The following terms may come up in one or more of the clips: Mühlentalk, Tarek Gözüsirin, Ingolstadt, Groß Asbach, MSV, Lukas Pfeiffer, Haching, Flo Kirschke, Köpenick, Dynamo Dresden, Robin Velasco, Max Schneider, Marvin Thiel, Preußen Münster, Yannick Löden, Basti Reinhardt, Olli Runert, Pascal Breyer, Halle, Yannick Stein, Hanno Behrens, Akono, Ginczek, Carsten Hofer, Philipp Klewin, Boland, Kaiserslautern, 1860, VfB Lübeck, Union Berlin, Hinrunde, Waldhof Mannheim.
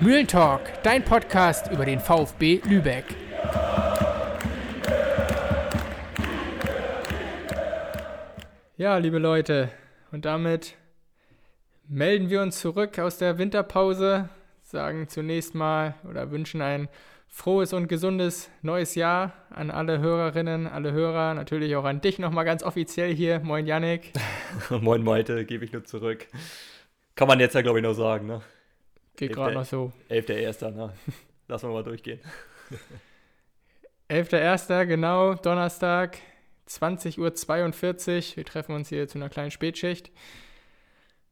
Mühlentalk, dein Podcast über den VfB Lübeck. Ja, liebe Leute, und damit melden wir uns zurück aus der Winterpause, sagen zunächst mal oder wünschen ein frohes und gesundes neues Jahr an alle Hörerinnen, alle Hörer, natürlich auch an dich nochmal ganz offiziell hier. Moin Yannick. Moin Malte, gebe ich nur zurück. Kann man jetzt ja glaube ich noch sagen, ne? Geht gerade noch so. 11.1., ne? Lassen wir mal durchgehen. 11.1., genau, Donnerstag, 20.42 Uhr. Wir treffen uns hier zu einer kleinen Spätschicht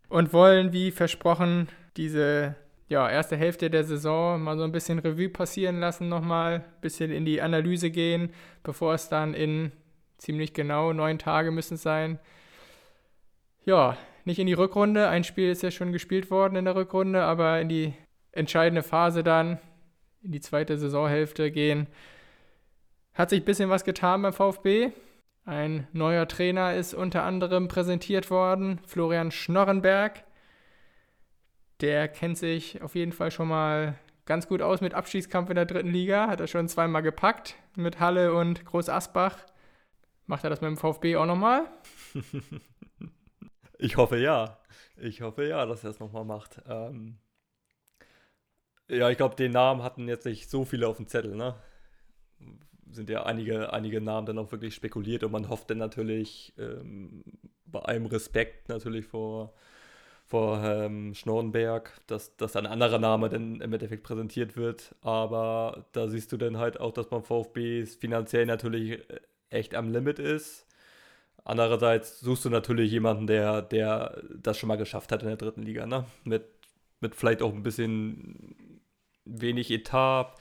und wollen, wie versprochen, diese erste Hälfte der Saison mal so ein bisschen Revue passieren lassen nochmal, ein bisschen in die Analyse gehen, bevor es dann in ziemlich genau 9 Tage müssen es sein. Ja, nicht in die Rückrunde, ein Spiel ist ja schon gespielt worden in der Rückrunde, aber in die entscheidende Phase dann, in die zweite Saisonhälfte gehen. Hat sich ein bisschen was getan beim VfB. Ein neuer Trainer ist unter anderem präsentiert worden, Florian Schnorrenberg. Der kennt sich auf jeden Fall schon mal ganz gut aus mit Abstiegskampf in der dritten Liga. Hat er schon 2-mal gepackt mit Halle und Groß Asbach. Macht er das mit dem VfB auch nochmal? Ich hoffe ja. Ich hoffe ja, dass er es nochmal macht. Ich glaube, den Namen hatten jetzt nicht so viele auf dem Zettel. Ne? Sind ja einige Namen dann auch wirklich spekuliert. Und man hofft dann natürlich bei allem Respekt natürlich vor Schnorrenberg, dass ein anderer Name dann im Endeffekt präsentiert wird. Aber da siehst du dann halt auch, dass beim VfB finanziell natürlich echt am Limit ist. Andererseits suchst du natürlich jemanden, der das schon mal geschafft hat in der dritten Liga, ne? Mit vielleicht auch ein bisschen wenig Etat,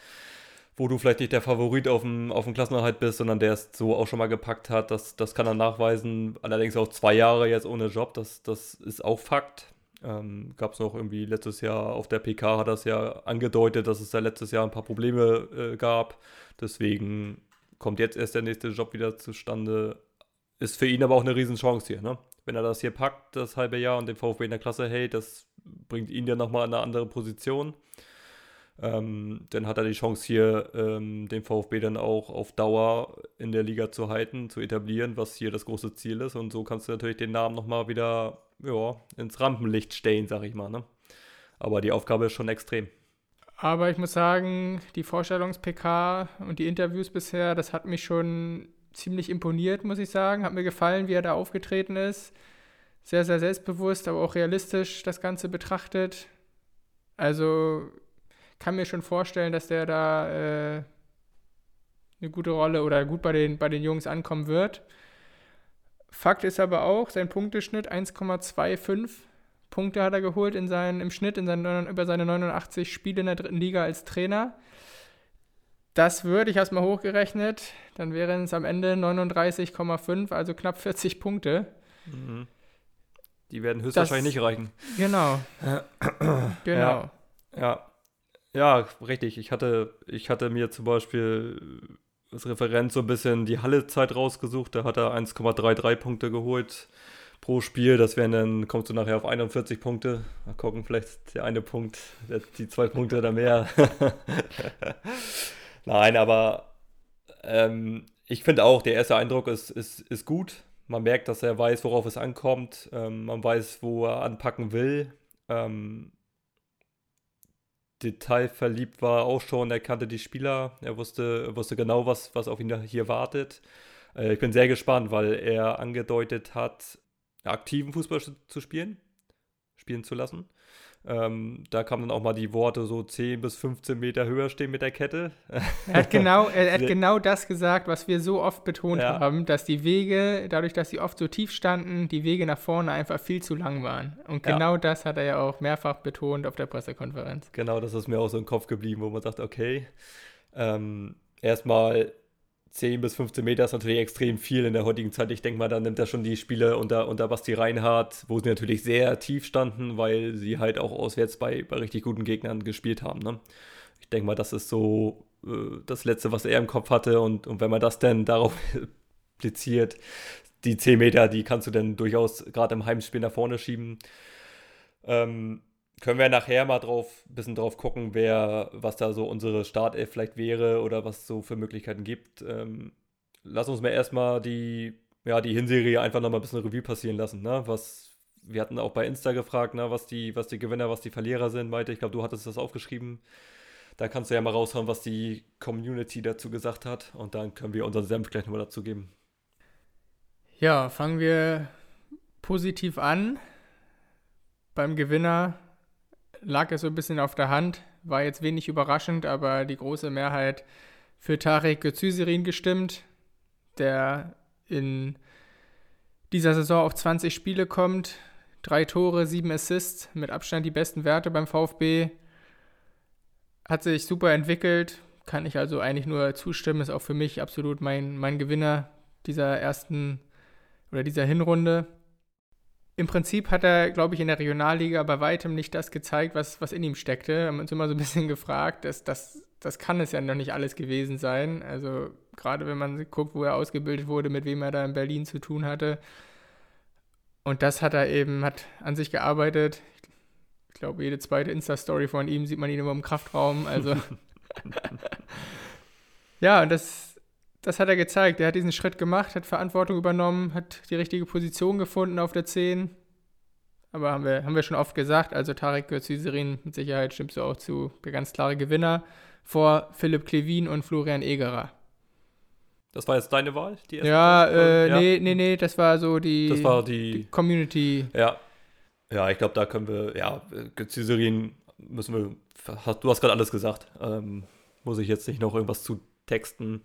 wo du vielleicht nicht der Favorit auf dem Klassenerhalt bist, sondern der es so auch schon mal gepackt hat. Das kann er nachweisen. Allerdings auch 2 Jahre jetzt ohne Job, das ist auch Fakt. Gab es noch irgendwie letztes Jahr auf der PK, hat das ja angedeutet, dass es da letztes Jahr ein paar Probleme gab. Deswegen kommt jetzt erst der nächste Job wieder zustande. Ist für ihn aber auch eine Riesenchance hier, ne? Wenn er das hier packt, das halbe Jahr, und den VfB in der Klasse hält, das bringt ihn ja nochmal in eine andere Position. Dann hat er die Chance hier, den VfB dann auch auf Dauer in der Liga zu halten, zu etablieren, was hier das große Ziel ist. Und so kannst du natürlich den Namen nochmal wieder ins Rampenlicht stellen, sag ich mal, ne? Aber die Aufgabe ist schon extrem. Aber ich muss sagen, die Vorstellungs-PK und die Interviews bisher, das hat mich schon ziemlich imponiert, muss ich sagen. Hat mir gefallen, wie er da aufgetreten ist. Sehr, sehr selbstbewusst, aber auch realistisch das Ganze betrachtet. Also kann mir schon vorstellen, dass der da eine gute Rolle oder gut bei den Jungs ankommen wird. Fakt ist aber auch, sein Punkteschnitt 1,25 Punkte hat er geholt über seine 89 Spiele in der dritten Liga als Trainer. Das würde, ich habe es mal hochgerechnet, dann wären es am Ende 39,5, also knapp 40 Punkte. Mhm. Die werden höchstwahrscheinlich nicht reichen. Genau. Genau. Ja, richtig. Ich hatte mir zum Beispiel als Referenz so ein bisschen die Halle-Zeit rausgesucht. Da hat er 1,33 Punkte geholt pro Spiel. Das wären dann, kommst du nachher auf 41 Punkte. Mal gucken, vielleicht der eine Punkt, die 2 Punkte oder mehr. Nein, aber ich finde auch, der erste Eindruck ist gut. Man merkt, dass er weiß, worauf es ankommt. Man weiß, wo er anpacken will. Detailverliebt war er auch schon. Er kannte die Spieler. Er wusste genau, was auf ihn hier wartet. Ich bin sehr gespannt, weil er angedeutet hat, aktiven Fußball zu spielen zu lassen. Da kamen dann auch mal die Worte so 10 bis 15 Meter höher stehen mit der Kette. Er hat genau das gesagt, was wir so oft betont haben, dass die Wege, dadurch, dass sie oft so tief standen, die Wege nach vorne einfach viel zu lang waren. Und genau das hat er ja auch mehrfach betont auf der Pressekonferenz. Genau, das ist mir auch so im Kopf geblieben, wo man sagt, okay, erstmal 10 bis 15 Meter ist natürlich extrem viel in der heutigen Zeit. Ich denke mal, da nimmt er schon die Spiele unter Basti Reinhardt, wo sie natürlich sehr tief standen, weil sie halt auch auswärts bei richtig guten Gegnern gespielt haben, ne? Ich denke mal, das ist so das Letzte, was er im Kopf hatte. Und wenn man das dann darauf appliziert, die 10 Meter, die kannst du dann durchaus gerade im Heimspiel nach vorne schieben. Können wir nachher mal ein bisschen drauf gucken, was da so unsere Startelf vielleicht wäre oder was es so für Möglichkeiten gibt. Lass uns mal erstmal die Hinserie einfach nochmal ein bisschen Revue passieren lassen. Ne? Wir hatten auch bei Insta gefragt, ne, was die Gewinner, was die Verlierer sind, Malte. Ich glaube, du hattest das aufgeschrieben. Da kannst du ja mal raushauen, was die Community dazu gesagt hat. Und dann können wir unseren Senf gleich nochmal dazu geben. Ja, fangen wir positiv an. Beim Gewinner lag es so ein bisschen auf der Hand. War jetzt wenig überraschend, aber die große Mehrheit für Tarek Gözüsirin gestimmt, der in dieser Saison auf 20 Spiele kommt. 3 Tore, 7 Assists, mit Abstand die besten Werte beim VfB. Hat sich super entwickelt, kann ich also eigentlich nur zustimmen. Ist auch für mich absolut mein Gewinner dieser Hinrunde. Im Prinzip hat er, glaube ich, in der Regionalliga bei weitem nicht das gezeigt, was in ihm steckte. Wir haben uns immer so ein bisschen gefragt, das kann es ja noch nicht alles gewesen sein. Also gerade wenn man guckt, wo er ausgebildet wurde, mit wem er da in Berlin zu tun hatte. Und das hat er eben, hat an sich gearbeitet. Ich glaube, jede zweite Insta-Story von ihm sieht man ihn immer im Kraftraum. Also ja, und das hat er gezeigt. Er hat diesen Schritt gemacht, hat Verantwortung übernommen, hat die richtige Position gefunden auf der 10. Aber haben wir schon oft gesagt, also Tarek Gözüsirin, mit Sicherheit stimmst du auch zu, der ganz klare Gewinner vor Philipp Klewin und Florian Egerer. Das war jetzt deine Wahl? Die erste Wahl? Nee, das war so die Community. Ja, ich glaube, da können wir, Gözüsirin müssen wir, du hast gerade alles gesagt, muss ich jetzt nicht noch irgendwas zu texten.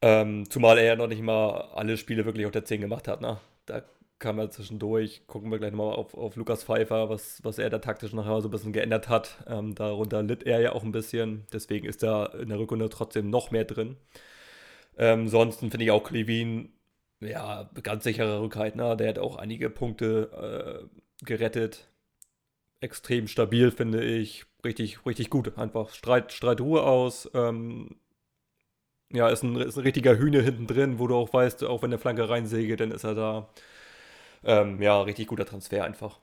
Zumal er ja noch nicht mal alle Spiele wirklich auf der 10 gemacht hat. Ne? Da kam er zwischendurch, gucken wir gleich nochmal auf Lukas Pfeiffer, was er da taktisch nachher so ein bisschen geändert hat. Darunter litt er ja auch ein bisschen, deswegen ist da in der Rückrunde trotzdem noch mehr drin. Ansonsten finde ich auch Klewin, ja, ganz sicherer Rückhaltner, der hat auch einige Punkte gerettet. Extrem stabil, finde ich. Richtig, richtig gut. Einfach streit Ruhe aus. Ist ein richtiger Hühne hinten drin, wo du auch weißt, auch wenn der Flanke reinsegelt, dann ist er da. Richtig guter Transfer einfach.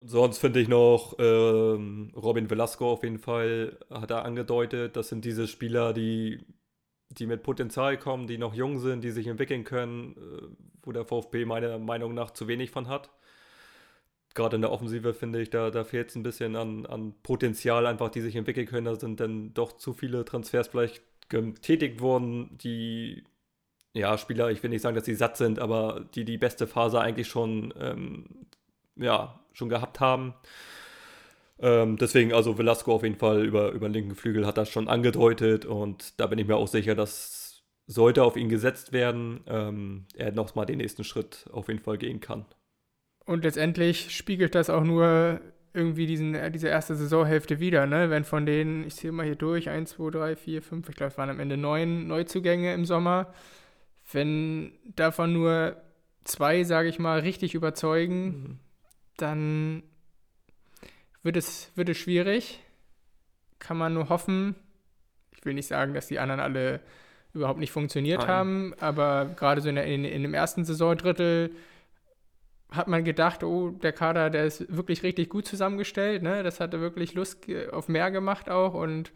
Sonst finde ich noch Robin Velasco auf jeden Fall, hat er angedeutet. Das sind diese Spieler, die mit Potenzial kommen, die noch jung sind, die sich entwickeln können, wo der VfB meiner Meinung nach zu wenig von hat. Gerade in der Offensive finde ich, da fehlt es ein bisschen an Potenzial einfach, die sich entwickeln können. Da sind dann doch zu viele Transfers vielleicht getätigt worden, die Spieler, ich will nicht sagen, dass sie satt sind, aber die beste Phase eigentlich schon gehabt haben. Deswegen, also Velasco auf jeden Fall über den linken Flügel hat das schon angedeutet und da bin ich mir auch sicher, dass sollte auf ihn gesetzt werden, er nochmal den nächsten Schritt auf jeden Fall gehen kann. Und letztendlich spiegelt das auch nur irgendwie diese erste Saisonhälfte wieder, ne? Wenn von denen, ich zähle mal hier durch, 1, 2, 3, 4, 5, ich glaube es waren am Ende 9 Neuzugänge im Sommer, wenn davon nur 2, sage ich mal, richtig überzeugen, dann wird es schwierig, kann man nur hoffen. Ich will nicht sagen, dass die anderen alle überhaupt nicht funktioniert haben, aber gerade so in dem ersten Saisondrittel hat man gedacht, oh, der Kader, der ist wirklich richtig gut zusammengestellt, ne? Das hatte wirklich Lust auf mehr gemacht auch und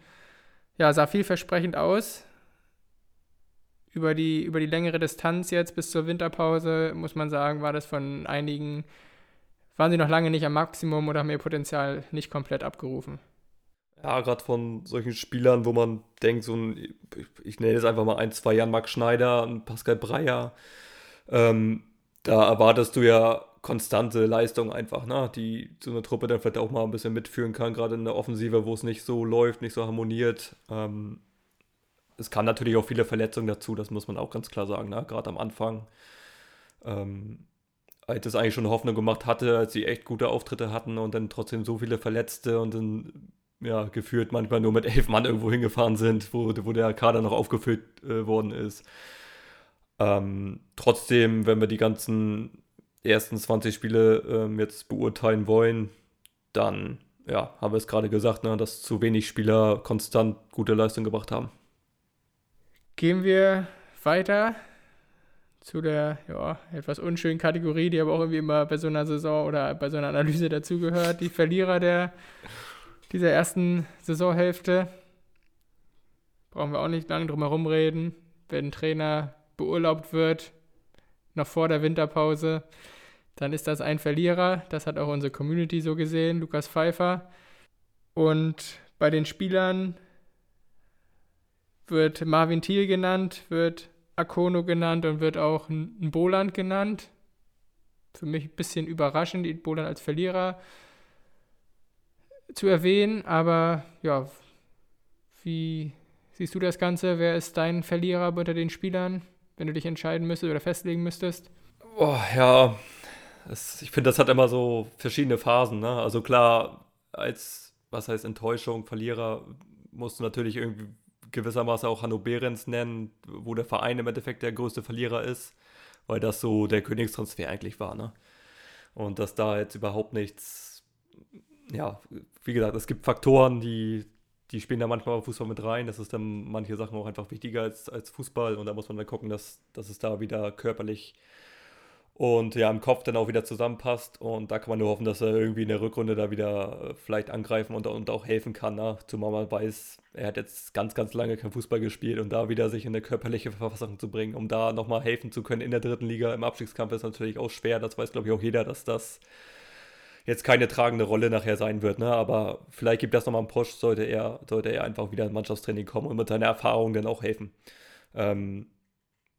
ja, sah vielversprechend aus. Über die längere Distanz jetzt bis zur Winterpause, muss man sagen, war das von einigen waren sie noch lange nicht am Maximum oder haben ihr Potenzial nicht komplett abgerufen? Ja, gerade von solchen Spielern, wo man denkt, so ein, ich nenne es einfach mal 1, 2 Jahren Max Schneider und Pascal Breyer, da erwartest du ja konstante Leistung einfach, ne? Die so eine Truppe dann vielleicht auch mal ein bisschen mitführen kann, gerade in der Offensive, wo es nicht so läuft, nicht so harmoniert. Es kam natürlich auch viele Verletzungen dazu, das muss man auch ganz klar sagen, ne? Gerade am Anfang. Als es eigentlich schon Hoffnung gemacht hatte, als sie echt gute Auftritte hatten und dann trotzdem so viele Verletzte und dann geführt manchmal nur mit 11 Mann irgendwo hingefahren sind, wo der Kader noch aufgefüllt worden ist. Trotzdem, wenn wir die ganzen ersten 20 Spiele jetzt beurteilen wollen, dann haben wir es gerade gesagt, ne, dass zu wenig Spieler konstant gute Leistung gebracht haben. Gehen wir weiter zu der etwas unschönen Kategorie, die aber auch irgendwie immer bei so einer Saison oder bei so einer Analyse dazugehört, die Verlierer dieser ersten Saisonhälfte. Brauchen wir auch nicht lange drum herum reden. Wenn ein Trainer beurlaubt wird, noch vor der Winterpause, dann ist das ein Verlierer. Das hat auch unsere Community so gesehen, Lukas Pfeiffer. Und bei den Spielern wird Marvin Thiel genannt, wird Akono genannt und wird auch ein Boland genannt. Für mich ein bisschen überraschend, Boland als Verlierer zu erwähnen. Aber ja, wie siehst du das Ganze? Wer ist dein Verlierer unter den Spielern, wenn du dich entscheiden müsstest oder festlegen müsstest? Oh, ja, ich finde, das hat immer so verschiedene Phasen, ne? Also klar, als, was heißt Enttäuschung, Verlierer, musst du natürlich irgendwie gewissermaßen auch Hanno Behrens nennen, wo der Verein im Endeffekt der größte Verlierer ist, weil das so der Königstransfer eigentlich war, ne? Und dass da jetzt überhaupt nichts, ja, wie gesagt, es gibt Faktoren, die spielen da manchmal Fußball mit rein, das ist dann manche Sachen auch einfach wichtiger als Fußball und da muss man dann gucken, dass es da wieder körperlich und ja im Kopf dann auch wieder zusammenpasst und da kann man nur hoffen, dass er irgendwie in der Rückrunde da wieder vielleicht angreifen und auch helfen kann, ne? Zumal man weiß, er hat jetzt ganz, ganz lange kein Fußball gespielt und da wieder sich in eine körperliche Verfassung zu bringen, um da nochmal helfen zu können in der dritten Liga. Im Abstiegskampf ist natürlich auch schwer, das weiß glaube ich auch jeder, dass das jetzt keine tragende Rolle nachher sein wird, ne? Aber vielleicht gibt das nochmal einen Push, sollte er einfach wieder ins Mannschaftstraining kommen und mit seiner Erfahrung dann auch helfen.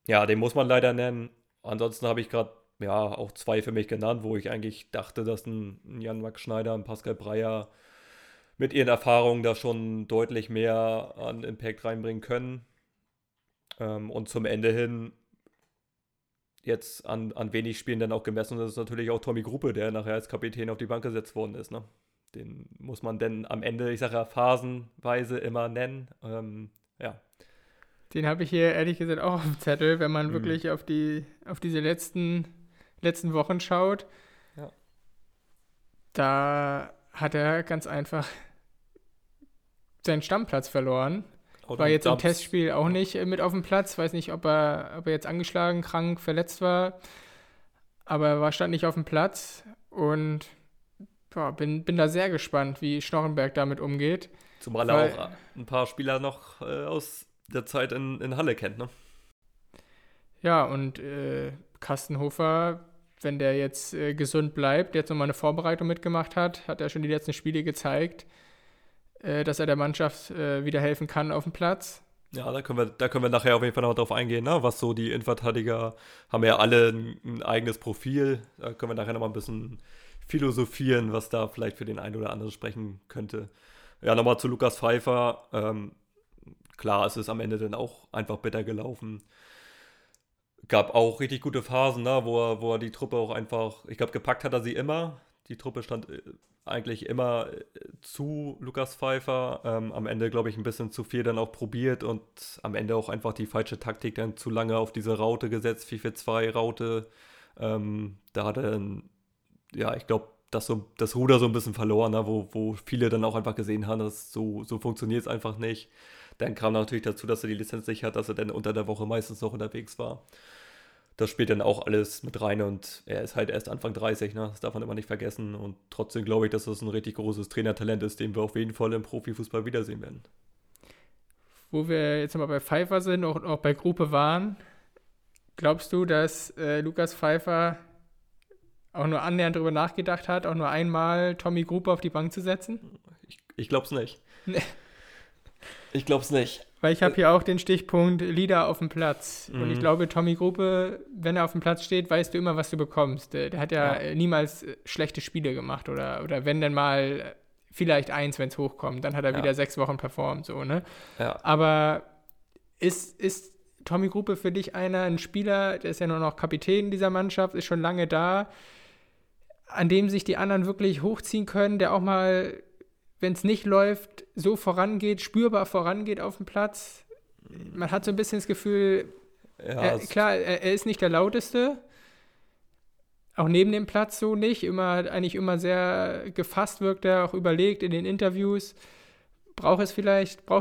Ja, den muss man leider nennen. Ansonsten habe ich gerade auch zwei für mich genannt, wo ich eigentlich dachte, dass ein Max Schneider, ein Pascal Breyer mit ihren Erfahrungen da schon deutlich mehr an Impact reinbringen können. Und zum Ende hin jetzt an wenig Spielen dann auch gemessen. Und das ist natürlich auch Tommy Grupe, der nachher als Kapitän auf die Bank gesetzt worden ist, ne? Den muss man dann am Ende, ich sage ja, phasenweise immer nennen. Den habe ich hier ehrlich gesagt auch auf dem Zettel, wenn man wirklich auf diese letzten Wochen schaut. Ja. Da hat er ganz einfach seinen Stammplatz verloren. War jetzt im Testspiel auch nicht mit auf dem Platz. Weiß nicht, ob er jetzt angeschlagen, krank, verletzt war. Aber er stand nicht auf dem Platz. Und bin da sehr gespannt, wie Schnorrenberg damit umgeht. Zumal er auch ein paar Spieler noch aus der Zeit in Halle kennt, ne? Ja, und Carsten Hofer, wenn der jetzt gesund bleibt, der jetzt nochmal eine Vorbereitung mitgemacht hat, hat er schon die letzten Spiele gezeigt, dass er der Mannschaft wieder helfen kann auf dem Platz. Ja, da können wir nachher auf jeden Fall noch drauf eingehen, ne? Was so die Innenverteidiger haben ja alle ein eigenes Profil. Da können wir nachher nochmal ein bisschen philosophieren, was da vielleicht für den einen oder anderen sprechen könnte. Ja, nochmal zu Lukas Pfeiffer. Klar, es ist am Ende dann auch einfach bitter gelaufen. Gab auch richtig gute Phasen, ne? Wo er die Truppe auch einfach, ich glaube, gepackt hat er sie immer. Die Truppe stand eigentlich immer zu Lukas Pfeiffer. Am Ende, glaube ich, ein bisschen zu viel dann auch probiert und am Ende auch einfach die falsche Taktik dann zu lange auf diese Raute gesetzt, 4-4-2-Raute. Da hat er dann, ich glaube, das Ruder so ein bisschen verloren, ne? Wo viele dann auch einfach gesehen haben, dass so funktioniert es einfach nicht. Dann kam natürlich dazu, dass er die Lizenz nicht hat, dass er dann unter der Woche meistens noch unterwegs war. Das spielt dann auch alles mit rein und er ist halt erst Anfang 30, ne? Das darf man immer nicht vergessen. Und trotzdem glaube ich, dass das ein richtig großes Trainertalent ist, den wir auf jeden Fall im Profifußball wiedersehen werden. Wo wir jetzt mal bei Pfeiffer sind und auch bei Grupe waren, glaubst du, dass Lukas Pfeiffer auch nur annähernd darüber nachgedacht hat, auch nur einmal Tommy Grupe auf die Bank zu setzen? Ich glaube es nicht. Ich glaube es nicht. Weil ich habe hier auch den Stichpunkt Leader auf dem Platz. Und ich glaube, Tommy Grupe, wenn er auf dem Platz steht, weißt du immer, was du bekommst. Der hat ja niemals schlechte Spiele gemacht. Oder wenn dann mal vielleicht eins, wenn es hochkommt. Dann hat er wieder 6 Wochen performt. So, ne? Ja. Aber ist Tommy Grupe für dich ein Spieler, der ist ja nur noch Kapitän dieser Mannschaft, ist schon lange da, an dem sich die anderen wirklich hochziehen können, der auch mal, wenn es nicht läuft, so vorangeht, spürbar vorangeht auf dem Platz. Man hat so ein bisschen das Gefühl, er ist nicht der Lauteste, auch neben dem Platz so nicht, eigentlich immer sehr gefasst wirkt er, auch überlegt in den Interviews, braucht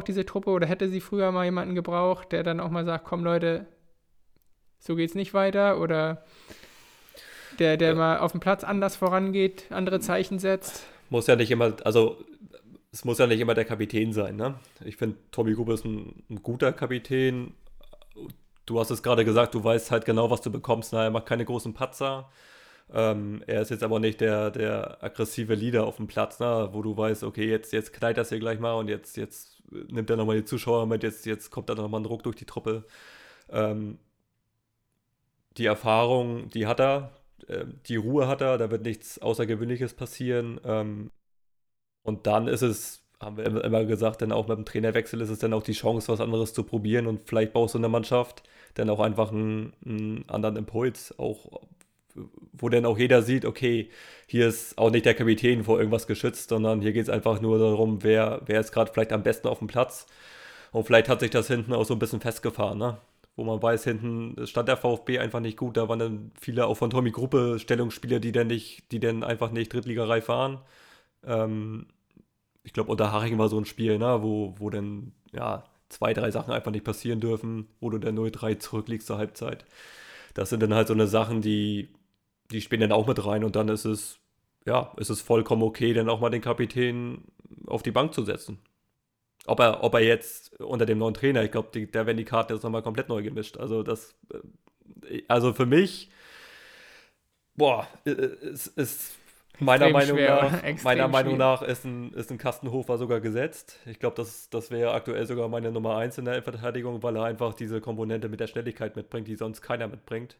diese Truppe oder hätte sie früher mal jemanden gebraucht, der dann auch mal sagt, komm Leute, so geht's nicht weiter, oder der ja mal auf dem Platz anders vorangeht, andere Zeichen setzt. Muss ja nicht immer, also es muss ja nicht immer der Kapitän sein, ne? Ich finde, Tommy Grupe ist ein guter Kapitän. Du hast es gerade gesagt, du weißt halt genau, was du bekommst. Na, er macht keine großen Patzer. Er ist jetzt aber nicht der aggressive Leader auf dem Platz, ne? Wo du weißt, okay, jetzt knallt das hier gleich mal und jetzt nimmt er nochmal die Zuschauer mit, jetzt kommt da nochmal ein Ruck durch die Truppe. Die Erfahrung, die hat er, die Ruhe hat er, da wird nichts Außergewöhnliches passieren. Und dann ist es, haben wir immer gesagt, dann auch mit dem Trainerwechsel ist es dann auch die Chance, was anderes zu probieren, und vielleicht brauchst du in der Mannschaft dann auch einfach einen anderen Impuls, auch wo dann auch jeder sieht, okay, hier ist auch nicht der Kapitän vor irgendwas geschützt, sondern hier geht es einfach nur darum, wer ist gerade vielleicht am besten auf dem Platz, und vielleicht hat sich das hinten auch so ein bisschen festgefahren, ne? Wo man weiß, hinten stand der VfB einfach nicht gut, da waren dann viele auch von Tommy Grupe Stellungsspieler, die dann einfach nicht drittligareif waren. Ich glaube, unter Haching war so ein Spiel, ne, wo dann ja 2, 3 Sachen einfach nicht passieren dürfen, wo du dann 0-3 zurückliegst zur Halbzeit. Das sind dann halt so eine Sachen, die spielen dann auch mit rein, und dann ist es vollkommen okay, dann auch mal den Kapitän auf die Bank zu setzen. Ob er jetzt unter dem neuen Trainer, ich glaube, da werden die Karten jetzt nochmal komplett neu gemischt. Also für mich, es ist meiner Meinung nach ist ein Carsten Hofer sogar gesetzt. Ich glaube, das wäre aktuell sogar meine Nummer 1 in der Verteidigung, weil er einfach diese Komponente mit der Schnelligkeit mitbringt, die sonst keiner mitbringt.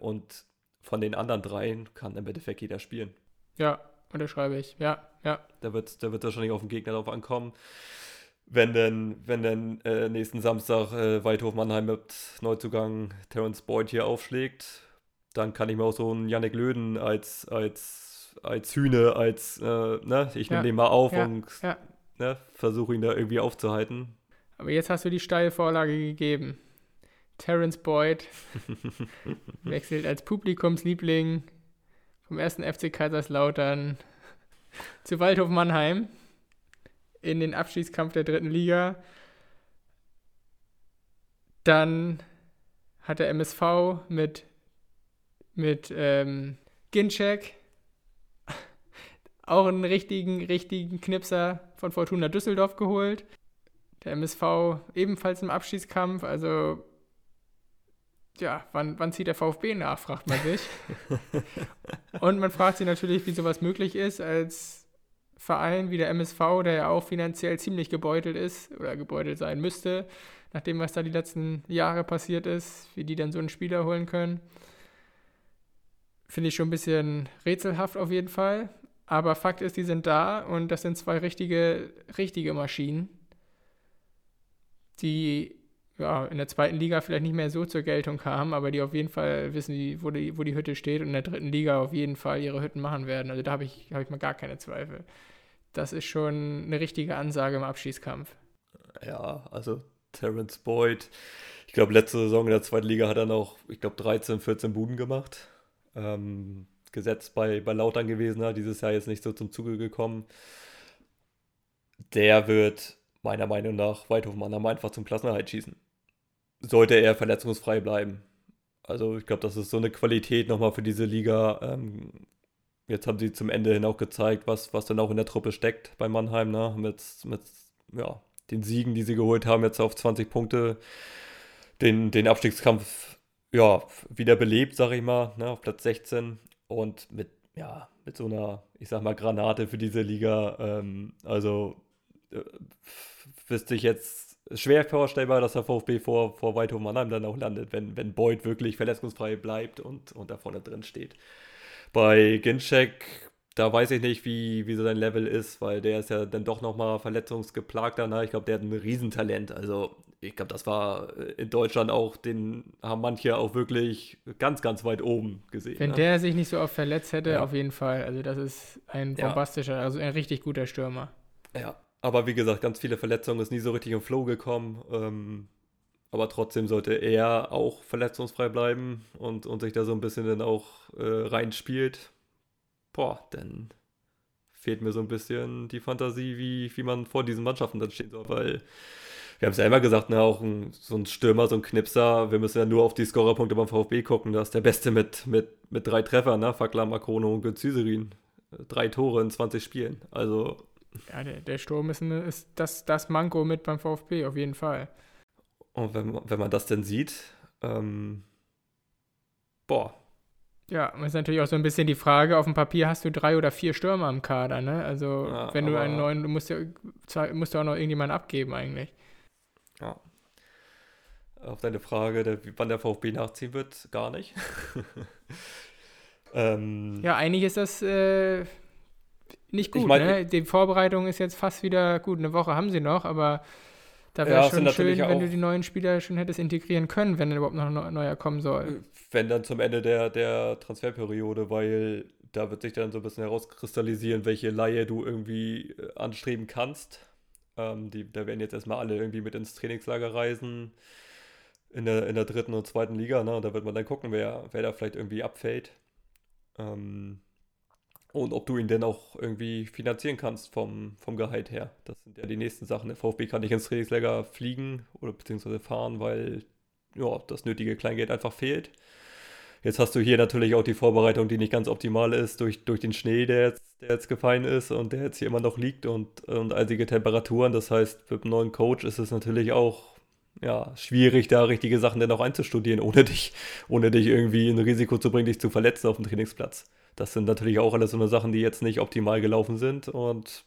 Und von den anderen dreien kann im Endeffekt jeder spielen. Ja, unterschreibe ich. Ja, ja. Da wird wahrscheinlich auf den Gegner drauf ankommen. Wenn dann nächsten Samstag Waldhof Mannheim mit Neuzugang Terrence Boyd hier aufschlägt, dann kann ich mir auch so einen Yannick Löden als Hühne, ich nehme den mal auf und versuche ihn da irgendwie aufzuhalten. Aber jetzt hast du die Steilvorlage gegeben. Terrence Boyd wechselt als Publikumsliebling vom 1. FC Kaiserslautern zu Waldhof Mannheim in den Abstiegskampf der 3. Liga. Dann hat der MSV mit Ginczek auch einen richtigen Knipser von Fortuna Düsseldorf geholt. Der MSV ebenfalls im Abstiegskampf. Also, ja, wann zieht der VfB nach, fragt man sich. Und man fragt sich natürlich, wie sowas möglich ist, als Verein wie der MSV, der ja auch finanziell ziemlich gebeutelt ist oder gebeutelt sein müsste, nachdem was da die letzten Jahre passiert ist, wie die dann so einen Spieler holen können. Finde ich schon ein bisschen rätselhaft auf jeden Fall. Aber Fakt ist, die sind da, und das sind zwei richtige Maschinen, die in der 2. Liga vielleicht nicht mehr so zur Geltung kamen, aber die auf jeden Fall wissen, wo die Hütte steht, und in der 3. Liga auf jeden Fall ihre Hütten machen werden. Also da habe ich mal gar keine Zweifel. Das ist schon eine richtige Ansage im Abschießkampf. Ja, also Terrence Boyd, ich glaube, letzte Saison in der 2. Liga hat er noch, ich glaube, 13, 14 Buden gemacht. Gesetzt bei Lautern gewesen, hat dieses Jahr jetzt nicht so zum Zuge gekommen. Der wird meiner Meinung nach Waldhof Mannheim einfach zum Klassenerhalt schießen. Sollte er verletzungsfrei bleiben. Also ich glaube, das ist so eine Qualität nochmal für diese Liga. Jetzt haben sie zum Ende hin auch gezeigt, was dann auch in der Truppe steckt bei Mannheim, ne? Mit den Siegen, die sie geholt haben, jetzt auf 20 Punkte, den Abstiegskampf wieder belebt, sag ich mal, ne? Auf Platz 16. Und mit so einer, ich sag mal, Granate für diese Liga, wüsste ich jetzt, schwer vorstellbar, dass der VfB vor Waldhof Mannheim dann auch landet, wenn Boyd wirklich verletzungsfrei bleibt und da vorne drin steht. Bei Ginczek, da weiß ich nicht, wie so sein Level ist, weil der ist ja dann doch nochmal verletzungsgeplagt danach. Ich glaube, der hat ein Riesentalent. Also ich glaube, das war in Deutschland auch, den haben manche auch wirklich ganz, ganz weit oben gesehen. Wenn der sich nicht so oft verletzt hätte, auf jeden Fall. Also das ist ein bombastischer, also ein richtig guter Stürmer. Ja, aber wie gesagt, ganz viele Verletzungen, ist nie so richtig im Flow gekommen. Aber trotzdem sollte er auch verletzungsfrei bleiben und sich da so ein bisschen dann auch reinspielt. Dann fehlt mir so ein bisschen die Fantasie, wie man vor diesen Mannschaften dann steht. Weil wir haben es ja immer gesagt, ne, auch so ein Stürmer, so ein Knipser, wir müssen ja nur auf die Scorerpunkte beim VfB gucken, da ist der Beste mit 3 Treffern, ne, Faklam, Akono und Gözüsirin, 3 Tore in 20 Spielen, also... Ja, der Sturm ist das Manko mit beim VfB, auf jeden Fall. Und wenn man das denn sieht, Ja, und das ist natürlich auch so ein bisschen die Frage, auf dem Papier hast du 3 oder 4 Stürmer im Kader, ne? Also, ja, wenn du einen neuen, musst du auch noch irgendjemanden abgeben eigentlich. Ja. Auf deine Frage, wann der VfB nachziehen wird, gar nicht. Ja, eigentlich ist das... nicht gut, ich mein, ne? Die Vorbereitung ist jetzt fast wieder gut. Eine Woche haben sie noch, aber da wäre ja, schon schön, wenn du die neuen Spieler schon hättest integrieren können, wenn überhaupt noch ein neuer kommen soll. Wenn dann zum Ende der Transferperiode, weil da wird sich dann so ein bisschen herauskristallisieren, welche Leihe du irgendwie anstreben kannst. Da werden jetzt erstmal alle irgendwie mit ins Trainingslager reisen in der 3. und 2. Liga. Ne? Und da wird man dann gucken, wer da vielleicht irgendwie abfällt. Und ob du ihn denn auch irgendwie finanzieren kannst vom Gehalt her. Das sind ja die nächsten Sachen. Der VfB kann nicht ins Trainingslager fliegen oder beziehungsweise fahren, weil ja, das nötige Kleingeld einfach fehlt. Jetzt hast du hier natürlich auch die Vorbereitung, die nicht ganz optimal ist, durch den Schnee, der jetzt gefallen ist und der jetzt hier immer noch liegt und eisige Temperaturen. Das heißt, mit dem neuen Coach ist es natürlich auch ja, schwierig, da richtige Sachen dann auch einzustudieren, ohne dich irgendwie in Risiko zu bringen, dich zu verletzen auf dem Trainingsplatz. Das sind natürlich auch alles so eine Sachen, die jetzt nicht optimal gelaufen sind und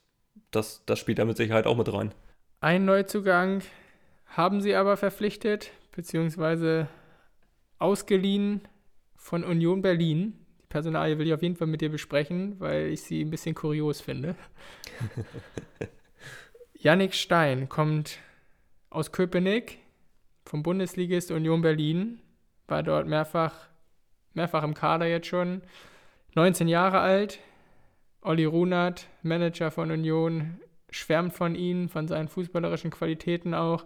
das spielt da mit Sicherheit auch mit rein. Einen Neuzugang haben sie aber verpflichtet, beziehungsweise ausgeliehen von Union Berlin. Die Personalie will ich auf jeden Fall mit dir besprechen, weil ich sie ein bisschen kurios finde. Yannick Stein kommt aus Köpenick, vom Bundesligist Union Berlin, war dort mehrfach im Kader jetzt schon, 19 Jahre alt, Olli Runert, Manager von Union, schwärmt von ihm, von seinen fußballerischen Qualitäten auch.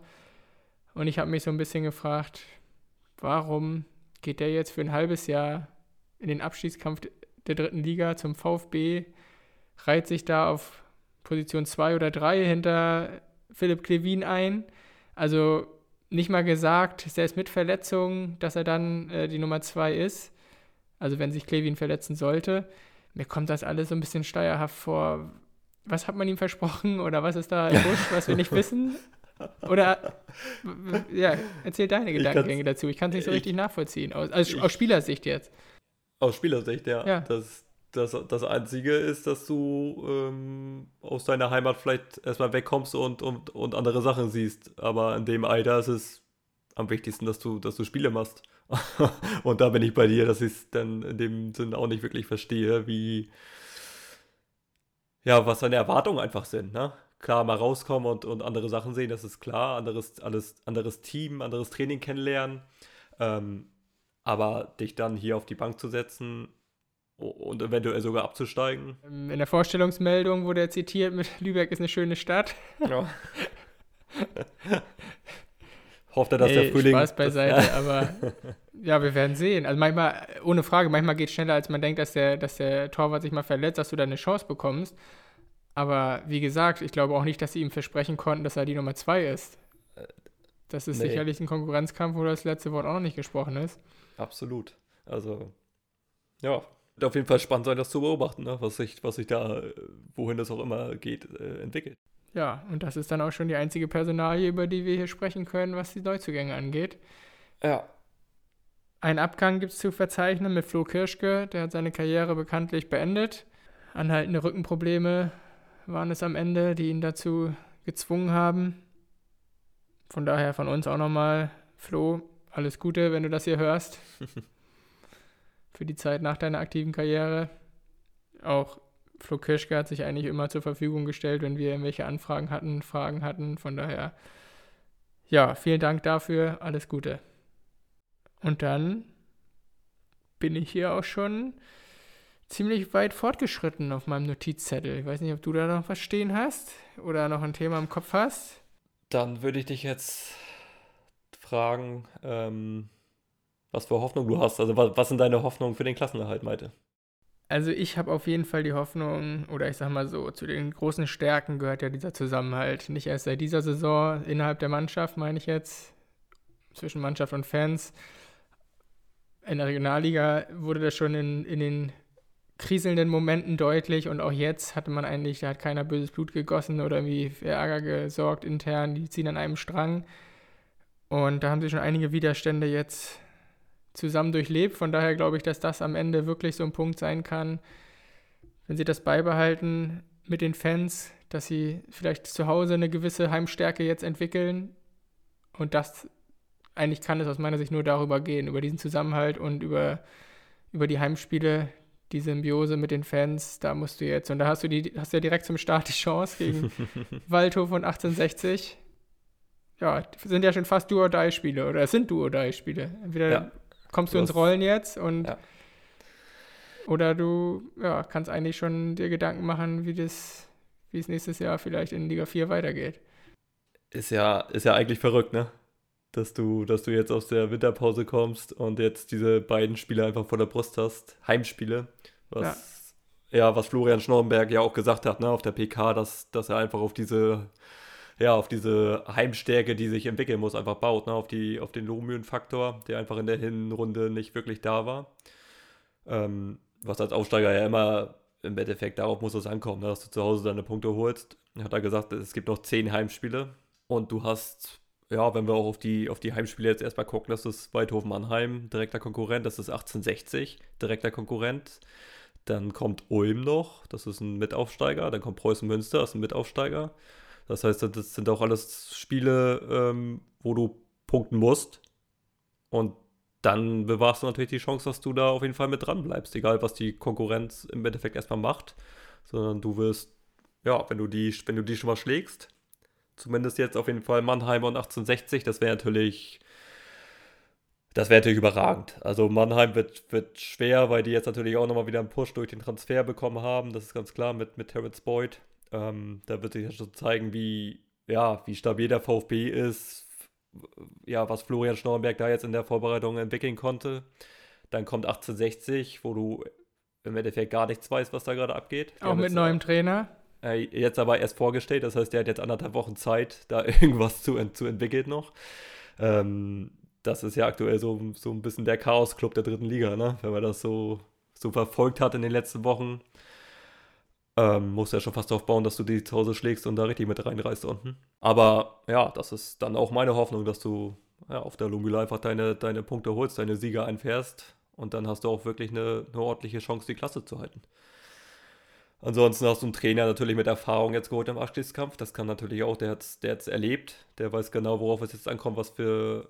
Und ich habe mich so ein bisschen gefragt, warum geht der jetzt für ein halbes Jahr in den Abstiegskampf der 3. Liga zum VfB, reiht sich da auf Position 2 oder 3 hinter Philipp Klewin ein. Also nicht mal gesagt, selbst mit Verletzungen, dass er dann die Nummer 2 ist. Also wenn sich Klewin verletzen sollte, mir kommt das alles so ein bisschen steierhaft vor. Was hat man ihm versprochen oder was ist da im Busch, was wir nicht wissen? Oder, ja, erzähl deine Gedankengänge dazu. Ich kann es nicht so richtig nachvollziehen, aus Spielersicht jetzt. Aus Spielersicht, ja. Das Einzige ist, dass du aus deiner Heimat vielleicht erstmal wegkommst und andere Sachen siehst. Aber in dem Alter ist es am wichtigsten, dass du Spiele machst. Und da bin ich bei dir, dass ich es dann in dem Sinn auch nicht wirklich verstehe, wie, ja, was seine Erwartungen einfach sind, ne? Klar, mal rauskommen und andere Sachen sehen, das ist klar, anderes Team, anderes Training kennenlernen, aber dich dann hier auf die Bank zu setzen und eventuell sogar abzusteigen. In der Vorstellungsmeldung wurde er zitiert mit Lübeck ist eine schöne Stadt. Ja. Hofft er, dass der Frühling... Spaß beiseite, das, ja. Aber ja, wir werden sehen. Also manchmal, ohne Frage, manchmal geht es schneller, als man denkt, dass der Torwart sich mal verletzt, dass du da eine Chance bekommst. Aber wie gesagt, ich glaube auch nicht, dass sie ihm versprechen konnten, dass er die Nummer 2 ist. Das ist sicherlich ein Konkurrenzkampf, wo das letzte Wort auch noch nicht gesprochen ist. Absolut. Also, ja, wird auf jeden Fall spannend sein, das zu beobachten, ne? was sich da, wohin das auch immer geht, entwickelt. Ja, und das ist dann auch schon die einzige Personalie, über die wir hier sprechen können, was die Neuzugänge angeht. Ja. Einen Abgang gibt es zu verzeichnen mit Flo Kirschke, der hat seine Karriere bekanntlich beendet. Anhaltende Rückenprobleme waren es am Ende, die ihn dazu gezwungen haben. Von daher von uns auch nochmal, Flo, alles Gute, wenn du das hier hörst. Für die Zeit nach deiner aktiven Karriere. Auch Flo Kirschke hat sich eigentlich immer zur Verfügung gestellt, wenn wir irgendwelche Fragen hatten. Von daher, ja, vielen Dank dafür, alles Gute. Und dann bin ich hier auch schon ziemlich weit fortgeschritten auf meinem Notizzettel. Ich weiß nicht, ob du da noch was stehen hast oder noch ein Thema im Kopf hast. Dann würde ich dich jetzt fragen, was für Hoffnung du hast. Also was sind deine Hoffnungen für den Klassenerhalt, Malte? Also ich habe auf jeden Fall die Hoffnung, oder ich sag mal so, zu den großen Stärken gehört ja dieser Zusammenhalt. Nicht erst seit dieser Saison, innerhalb der Mannschaft, meine ich jetzt, zwischen Mannschaft und Fans. In der Regionalliga wurde das schon in den kriselnden Momenten deutlich und auch jetzt hatte man eigentlich, da hat keiner böses Blut gegossen oder irgendwie für Ärger gesorgt intern, die ziehen an einem Strang. Und da haben sie schon einige Widerstände jetzt zusammen durchlebt. Von daher glaube ich, dass das am Ende wirklich so ein Punkt sein kann, wenn sie das beibehalten mit den Fans, dass sie vielleicht zu Hause eine gewisse Heimstärke jetzt entwickeln. Und das eigentlich kann es aus meiner Sicht nur darüber gehen, über diesen Zusammenhalt und über die Heimspiele, die Symbiose mit den Fans, da musst du jetzt. Und da hast du ja direkt zum Start die Chance gegen Waldhof und 1860. Ja, sind ja schon fast Duo-Die-Spiele oder es sind Duo-Die-Spiele. Entweder kommst du ins Rollen jetzt und oder du kannst eigentlich schon dir Gedanken machen, wie es nächstes Jahr vielleicht in Liga 4 weitergeht. Ist ja eigentlich verrückt, ne? Dass du jetzt aus der Winterpause kommst und jetzt diese beiden Spiele einfach vor der Brust hast, Heimspiele, was Florian Schnorrenberg ja auch gesagt hat, ne, auf der PK, dass er einfach auf diese Heimstärke, die sich entwickeln muss, einfach baut, ne, auf den Lohmühlenfaktor, der einfach in der Hinrunde nicht wirklich da war. Was als Aufsteiger ja immer im Endeffekt darauf muss es ankommen, ne, dass du zu Hause deine Punkte holst. Hat er gesagt, es gibt noch 10 Heimspiele und du hast... Ja, wenn wir auch auf die Heimspiele jetzt erstmal gucken, das ist Waldhof Mannheim, direkter Konkurrent, das ist 1860, direkter Konkurrent. Dann kommt Ulm noch, das ist ein Mitaufsteiger, dann kommt Preußen Münster, das ist ein Mitaufsteiger. Das heißt, das sind auch alles Spiele, wo du punkten musst. Und dann bewahrst du natürlich die Chance, dass du da auf jeden Fall mit dran bleibst, egal was die Konkurrenz im Endeffekt erstmal macht, sondern du wirst, ja, wenn du die schon mal schlägst, zumindest jetzt auf jeden Fall Mannheim und 1860, das wäre natürlich überragend. Also Mannheim wird schwer, weil die jetzt natürlich auch nochmal wieder einen Push durch den Transfer bekommen haben, das ist ganz klar, mit Terrence Boyd. Da wird sich ja schon zeigen, wie stabil der VfB ist, was Florian Schnorrenberg da jetzt in der Vorbereitung entwickeln konnte. Dann kommt 1860, wo du im Endeffekt gar nichts weißt, was da gerade abgeht. Auch mit neuem Trainer. Jetzt aber erst vorgestellt, das heißt, der hat jetzt 1,5 Wochen Zeit, da irgendwas zu entwickeln noch. Das ist ja aktuell so ein bisschen der Chaos-Club der dritten Liga, ne? Wenn man das so verfolgt hat in den letzten Wochen. Musst du ja schon fast darauf bauen, dass du die zu Hause schlägst und da richtig mit reinreißt unten. Aber ja, das ist dann auch meine Hoffnung, dass du auf der Lungula einfach deine Punkte holst, deine Sieger einfährst und dann hast du auch wirklich eine ordentliche Chance, die Klasse zu halten. Ansonsten hast du einen Trainer natürlich mit Erfahrung jetzt geholt im Abstiegskampf. Das kann natürlich auch, der hat es erlebt. Der weiß genau, worauf es jetzt ankommt, was für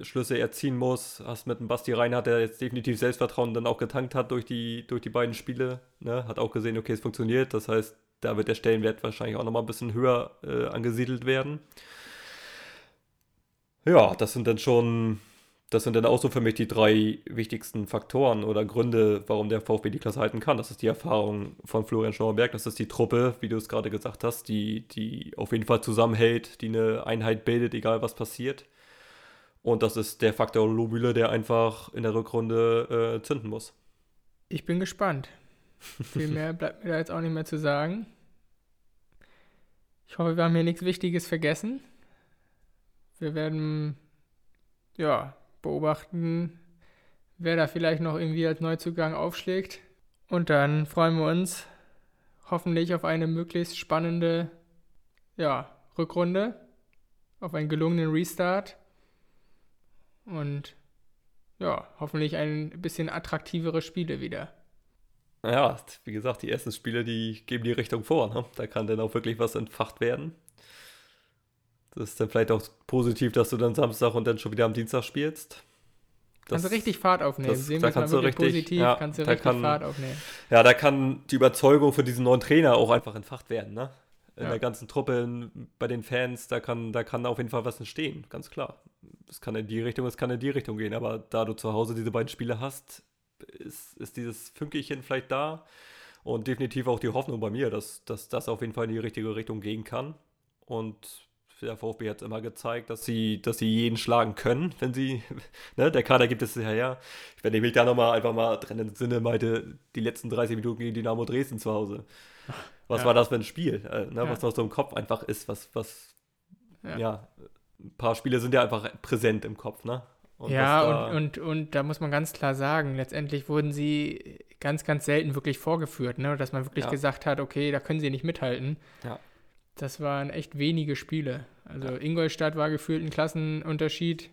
Schlüsse er ziehen muss. Hast mit dem Basti Reinhardt, der jetzt definitiv Selbstvertrauen dann auch getankt hat durch die beiden Spiele. Ne? Hat auch gesehen, okay, es funktioniert. Das heißt, da wird der Stellenwert wahrscheinlich auch nochmal ein bisschen höher angesiedelt werden. Ja, das sind dann auch so für mich die 3 wichtigsten Faktoren oder Gründe, warum der VfB die Klasse halten kann. Das ist die Erfahrung von Florian Schnorrenberg, das ist die Truppe, wie du es gerade gesagt hast, die auf jeden Fall zusammenhält, die eine Einheit bildet, egal was passiert. Und das ist der Faktor Lobüle, der einfach in der Rückrunde zünden muss. Ich bin gespannt. Viel mehr bleibt mir da jetzt auch nicht mehr zu sagen. Ich hoffe, wir haben hier nichts Wichtiges vergessen. Wir werden, beobachten, wer da vielleicht noch irgendwie als Neuzugang aufschlägt. Und dann freuen wir uns hoffentlich auf eine möglichst spannende Rückrunde, auf einen gelungenen Restart und hoffentlich ein bisschen attraktivere Spiele wieder. Ja, wie gesagt, die ersten Spiele, die geben die Richtung vor, ne? Da kann dann auch wirklich was entfacht werden. Das ist dann vielleicht auch positiv, dass du dann Samstag und dann schon wieder am Dienstag spielst. Kannst du richtig Fahrt aufnehmen. Sehen wir es mal wirklich positiv, kannst du richtig Fahrt aufnehmen. Ja, da kann die Überzeugung für diesen neuen Trainer auch einfach entfacht werden, ne? In der ganzen Truppe, bei den Fans, da kann auf jeden Fall was entstehen, ganz klar. Es kann in die Richtung gehen, aber da du zu Hause diese beiden Spiele hast, ist dieses Fünkelchen vielleicht da und definitiv auch die Hoffnung bei mir, dass das auf jeden Fall in die richtige Richtung gehen kann. Und der VfB hat immer gezeigt, dass sie jeden schlagen können, wenn sie, ne, der Kader gibt es ja her. Wenn ich mich da nochmal einfach mal drin entsinne, meinte die letzten 30 Minuten gegen Dynamo Dresden zu Hause. Was war das für ein Spiel, ne, was noch so im Kopf einfach ist, was ein paar Spiele sind ja einfach präsent im Kopf, ne? Und und da muss man ganz klar sagen, letztendlich wurden sie ganz, ganz selten wirklich vorgeführt, ne? Dass man wirklich gesagt hat, okay, da können sie nicht mithalten. Ja. Das waren echt wenige Spiele. Also Ingolstadt war gefühlt ein Klassenunterschied.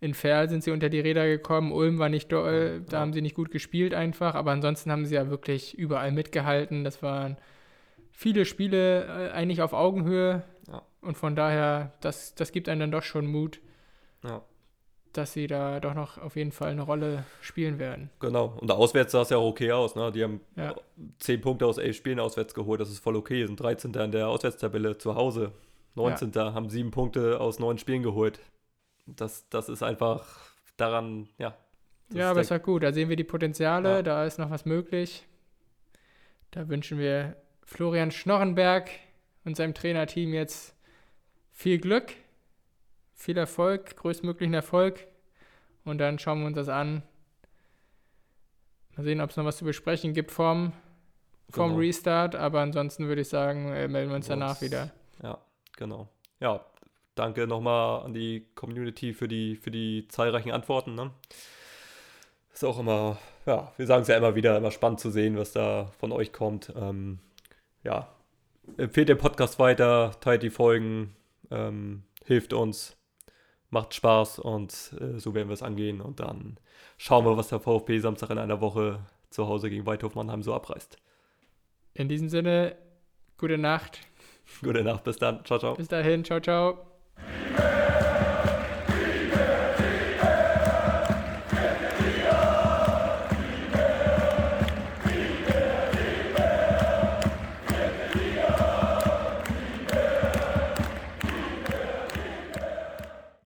In Ferl sind sie unter die Räder gekommen, Ulm war nicht doll, da haben sie nicht gut gespielt einfach, aber ansonsten haben sie ja wirklich überall mitgehalten. Das waren viele Spiele eigentlich auf Augenhöhe und von daher, das gibt einem dann doch schon Mut. Ja. Dass sie da doch noch auf jeden Fall eine Rolle spielen werden. Genau, und auswärts sah es ja auch okay aus, ne? Die haben 10 Punkte aus 11 Spielen auswärts geholt, das ist voll okay, sind 13. in der Auswärtstabelle, zu Hause 19. Haben 7 Punkte aus 9 Spielen geholt. Das ist einfach daran, aber es war gut, da sehen wir die Potenziale, da ist noch was möglich. Da wünschen wir Florian Schnorrenberg und seinem Trainerteam jetzt viel Glück. Viel Erfolg, größtmöglichen Erfolg. Und dann schauen wir uns das an. Mal sehen, ob es noch was zu besprechen gibt vom Restart. Aber ansonsten würde ich sagen, melden wir uns danach wieder. Ja, genau. Ja, danke nochmal an die Community für die zahlreichen Antworten. Ne? Ist auch immer, wir sagen es ja immer wieder, immer spannend zu sehen, was da von euch kommt. Empfehlt den Podcast weiter, teilt die Folgen, hilft uns. Macht Spaß und so werden wir es angehen. Und dann schauen wir, was der VfB Samstag in einer Woche zu Hause gegen Waldhof Mannheim so abreißt. In diesem Sinne, gute Nacht. Gute Nacht, bis dann. Ciao, ciao. Bis dahin, ciao, ciao.